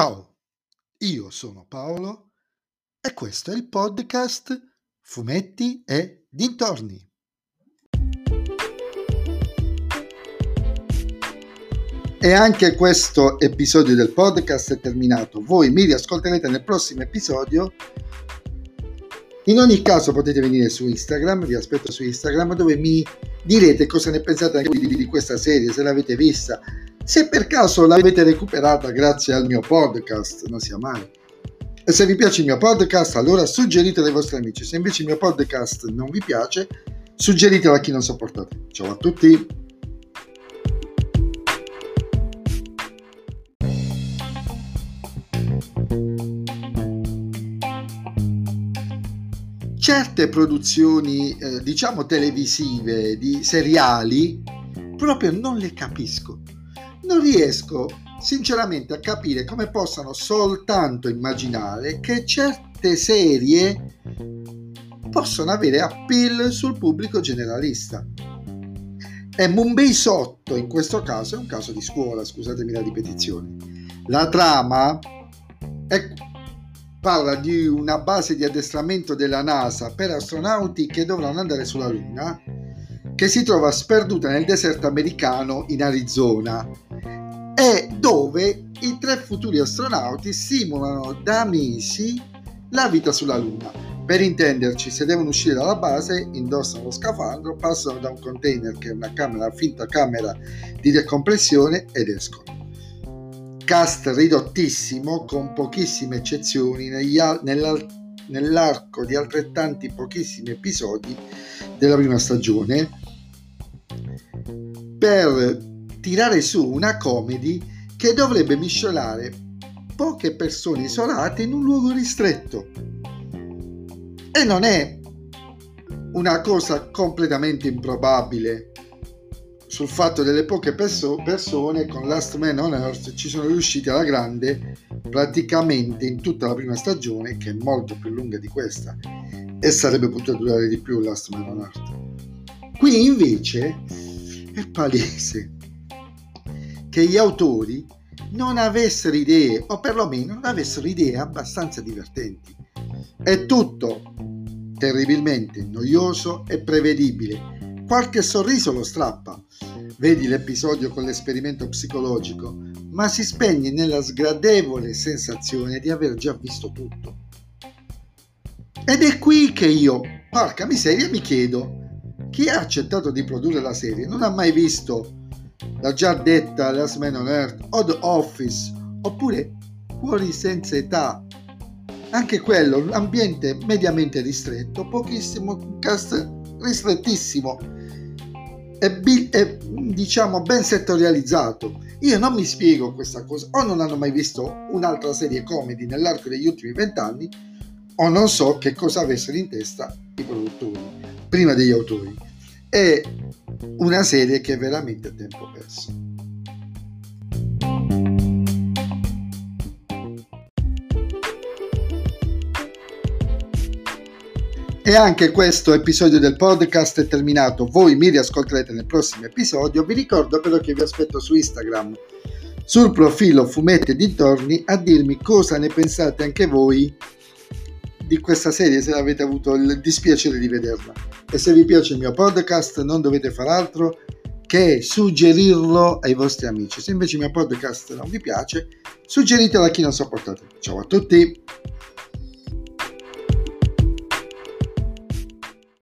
Ciao, io sono Paolo e questo è il podcast Fumetti e Dintorni. E anche questo episodio del podcast è terminato. Voi mi riascolterete nel prossimo episodio. In ogni caso potete venire su Instagram, vi aspetto su Instagram, dove mi direte cosa ne pensate anche di questa serie, se l'avete vista, se per caso l'avete recuperata grazie al mio podcast, non sia mai. E se vi piace il mio podcast, allora suggeritelo ai vostri amici, se invece il mio podcast non vi piace, suggeritelo a chi non sopportate. Ciao a tutti! Certe produzioni, diciamo televisive, di seriali, proprio non le capisco. Non riesco sinceramente a capire come possano soltanto immaginare che certe serie possono avere appeal sul pubblico generalista. E Mumbai Sotto, in questo caso, è un caso di scuola, scusatemi la ripetizione. La trama parla di una base di addestramento della NASA per astronauti che dovranno andare sulla Luna, che si trova sperduta nel deserto americano in Arizona, e dove i tre futuri astronauti simulano da mesi la vita sulla Luna. Per intenderci, se devono uscire dalla base, indossano lo scafandro, passano da un container che è una finta camera di decompressione ed escono. Cast ridottissimo, con pochissime eccezioni nell'arco di altrettanti pochissimi episodi della prima stagione, per tirare su una comedy che dovrebbe miscelare poche persone isolate in un luogo ristretto. E non è una cosa completamente improbabile. Sul fatto delle poche persone, con Last Man on Earth ci sono riusciti alla grande praticamente in tutta la prima stagione, che è molto più lunga di questa e sarebbe potuta durare di più. Last Man on Earth qui invece è palese che gli autori non avessero idee, o perlomeno non avessero idee abbastanza divertenti. È tutto terribilmente noioso e prevedibile. Qualche sorriso lo strappa, vedi l'episodio con l'esperimento psicologico, ma si spegne nella sgradevole sensazione di aver già visto tutto. Ed è qui che io, porca miseria, mi chiedo: chi ha accettato di produrre la serie non ha mai visto la già detta Last Man on Earth, o The Office, oppure Cuori Senza Età? Anche quello, l'ambiente mediamente ristretto, pochissimo cast ristrettissimo e diciamo ben settorializzato. Io non mi spiego questa cosa, o non hanno mai visto un'altra serie comedy nell'arco degli ultimi 20 anni, o non so che cosa avessero in testa i produttori prima degli autori. È una serie che è veramente a tempo perso. E anche questo episodio del podcast è terminato. Voi mi riascolterete nel prossimo episodio. Vi ricordo però che vi aspetto su Instagram, sul profilo Fumetti e Dintorni, a dirmi cosa ne pensate anche voi di questa serie, se avete avuto il dispiacere di vederla. E se vi piace il mio podcast non dovete far altro che suggerirlo ai vostri amici. Se invece il mio podcast non vi piace, suggeritelo a chi non sopportate. Ciao a tutti!